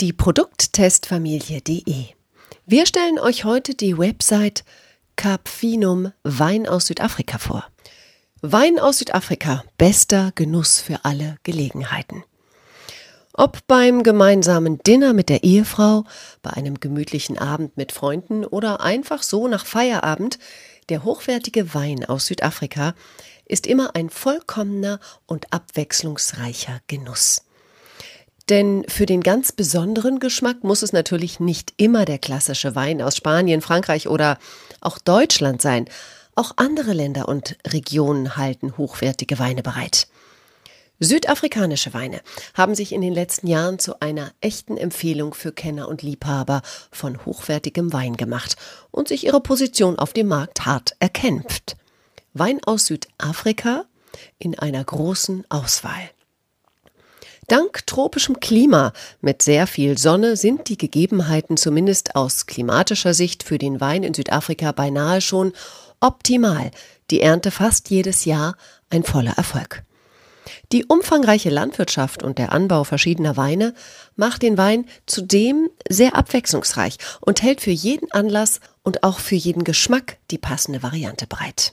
die Produkttestfamilie.de. Wir stellen euch heute die Website Capfinum Wein aus Südafrika vor. Wein aus Südafrika, bester Genuss für alle Gelegenheiten. Ob beim gemeinsamen Dinner mit der Ehefrau, bei einem gemütlichen Abend mit Freunden oder einfach so nach Feierabend, der hochwertige Wein aus Südafrika ist immer ein vollkommener und abwechslungsreicher Genuss. Denn für den ganz besonderen Geschmack muss es natürlich nicht immer der klassische Wein aus Spanien, Frankreich oder auch Deutschland sein. Auch andere Länder und Regionen halten hochwertige Weine bereit. Südafrikanische Weine haben sich in den letzten Jahren zu einer echten Empfehlung für Kenner und Liebhaber von hochwertigem Wein gemacht und sich ihre Position auf dem Markt hart erkämpft. Wein aus Südafrika in einer großen Auswahl. Dank tropischem Klima mit sehr viel Sonne sind die Gegebenheiten zumindest aus klimatischer Sicht für den Wein in Südafrika beinahe schon optimal. Die Ernte fast jedes Jahr ein voller Erfolg. Die umfangreiche Landwirtschaft und der Anbau verschiedener Weine macht den Wein zudem sehr abwechslungsreich und hält für jeden Anlass und auch für jeden Geschmack die passende Variante bereit.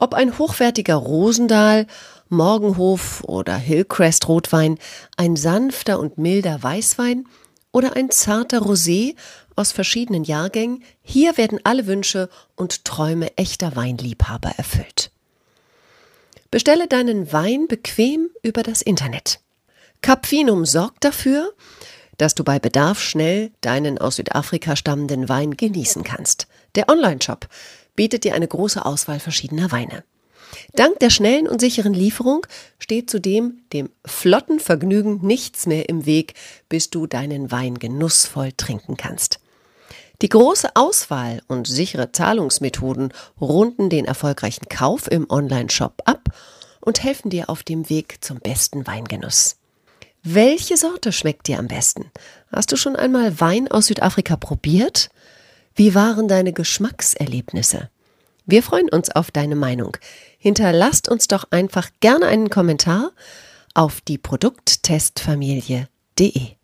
Ob ein hochwertiger Rosendahl, Morgenhof oder Hillcrest Rotwein, ein sanfter und milder Weißwein oder ein zarter Rosé aus verschiedenen Jahrgängen, hier werden alle Wünsche und Träume echter Weinliebhaber erfüllt. Bestelle deinen Wein bequem über das Internet. Capfinum sorgt dafür, dass du bei Bedarf schnell deinen aus Südafrika stammenden Wein genießen kannst. Der Online-Shop bietet dir eine große Auswahl verschiedener Weine. Dank der schnellen und sicheren Lieferung steht zudem dem flotten Vergnügen nichts mehr im Weg, bis du deinen Wein genussvoll trinken kannst. Die große Auswahl und sichere Zahlungsmethoden runden den erfolgreichen Kauf im Online-Shop ab und helfen dir auf dem Weg zum besten Weingenuss. Welche Sorte schmeckt dir am besten? Hast du schon einmal Wein aus Südafrika probiert? Wie waren deine Geschmackserlebnisse? Wir freuen uns auf deine Meinung. Hinterlasst uns doch einfach gerne einen Kommentar auf die Produkttestfamilie.de.